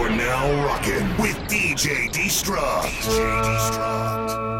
You're now rocking with DJ Destruct. DJ Destruct.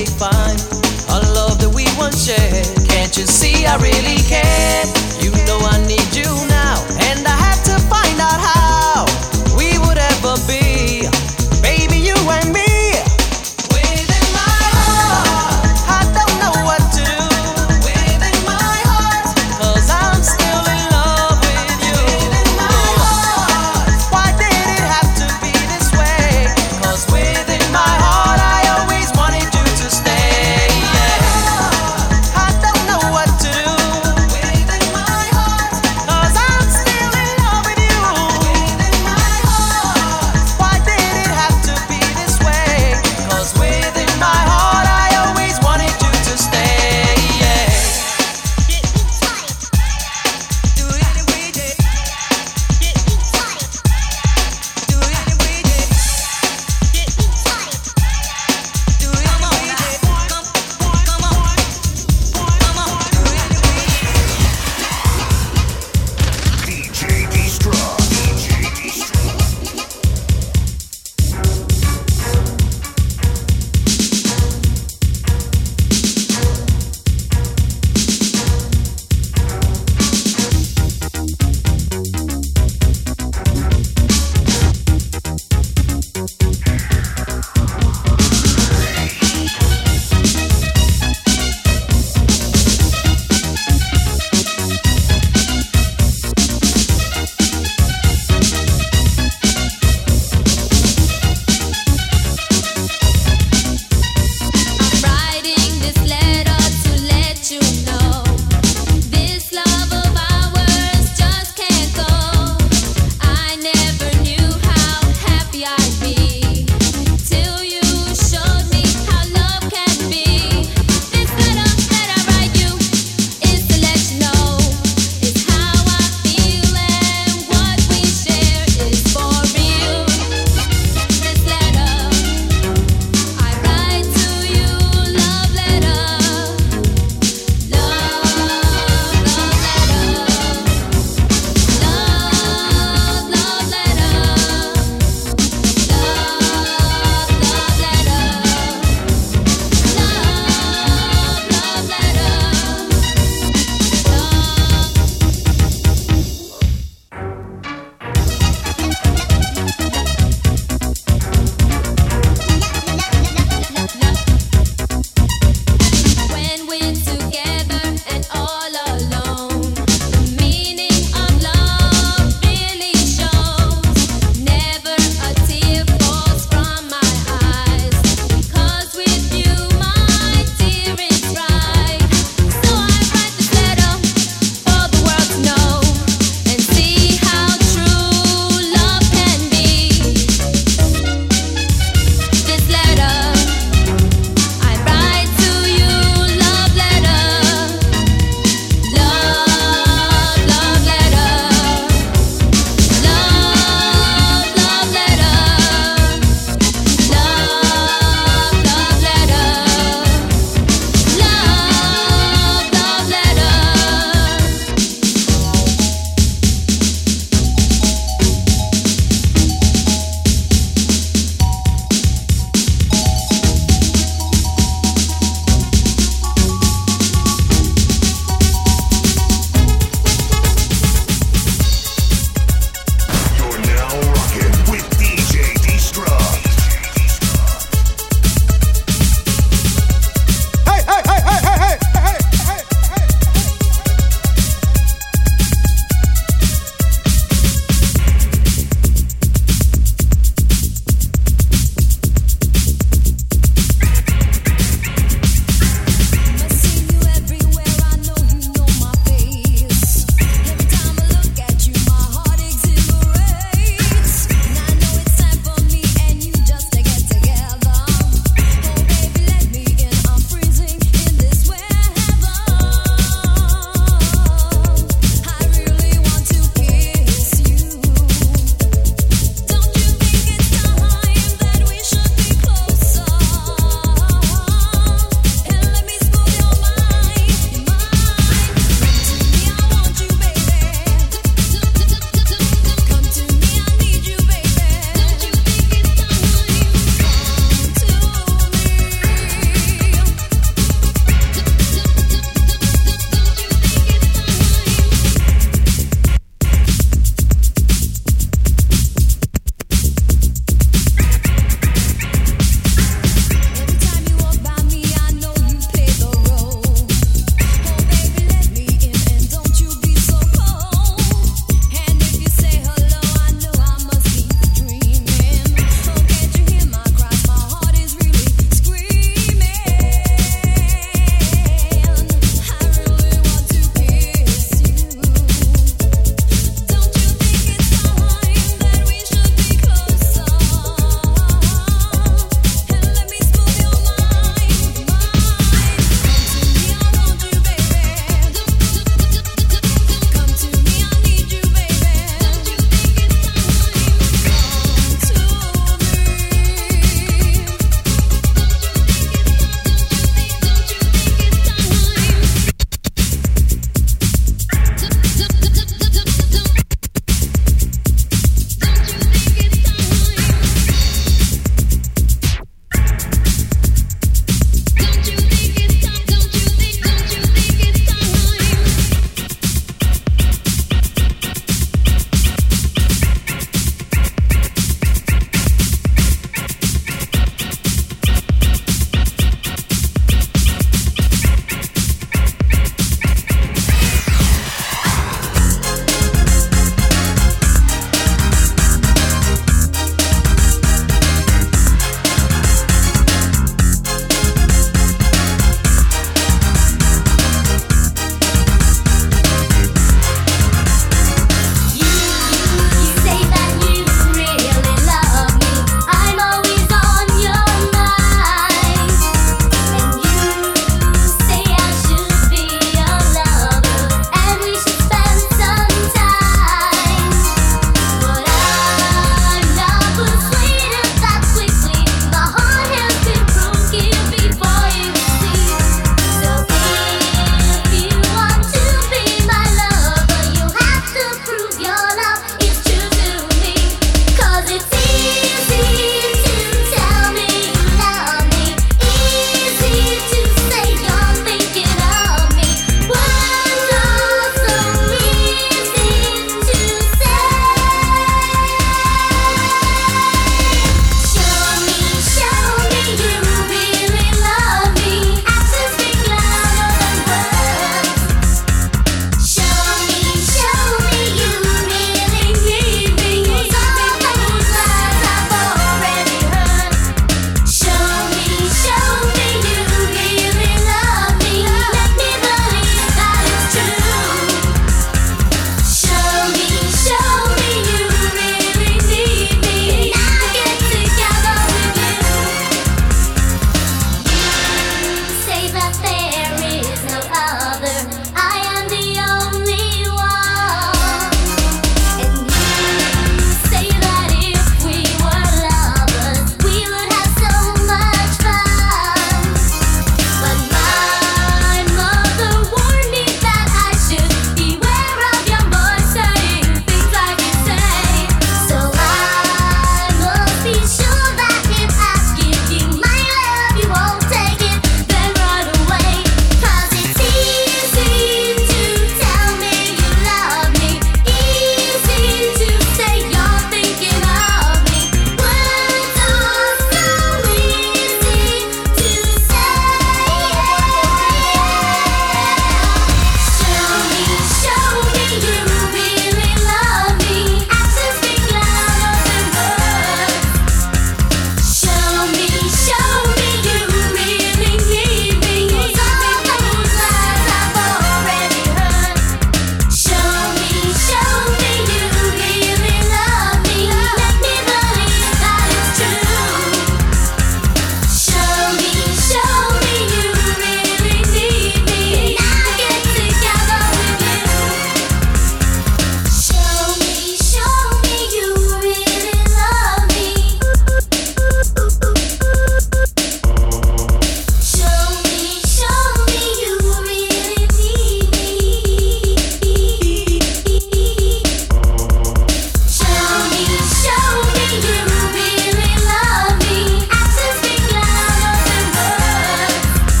they find a love that we once shared. Can't you see I really care? You know I need you now, and I have to find out how we would ever be, baby, you and me.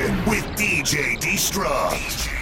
session with DJ Destruct.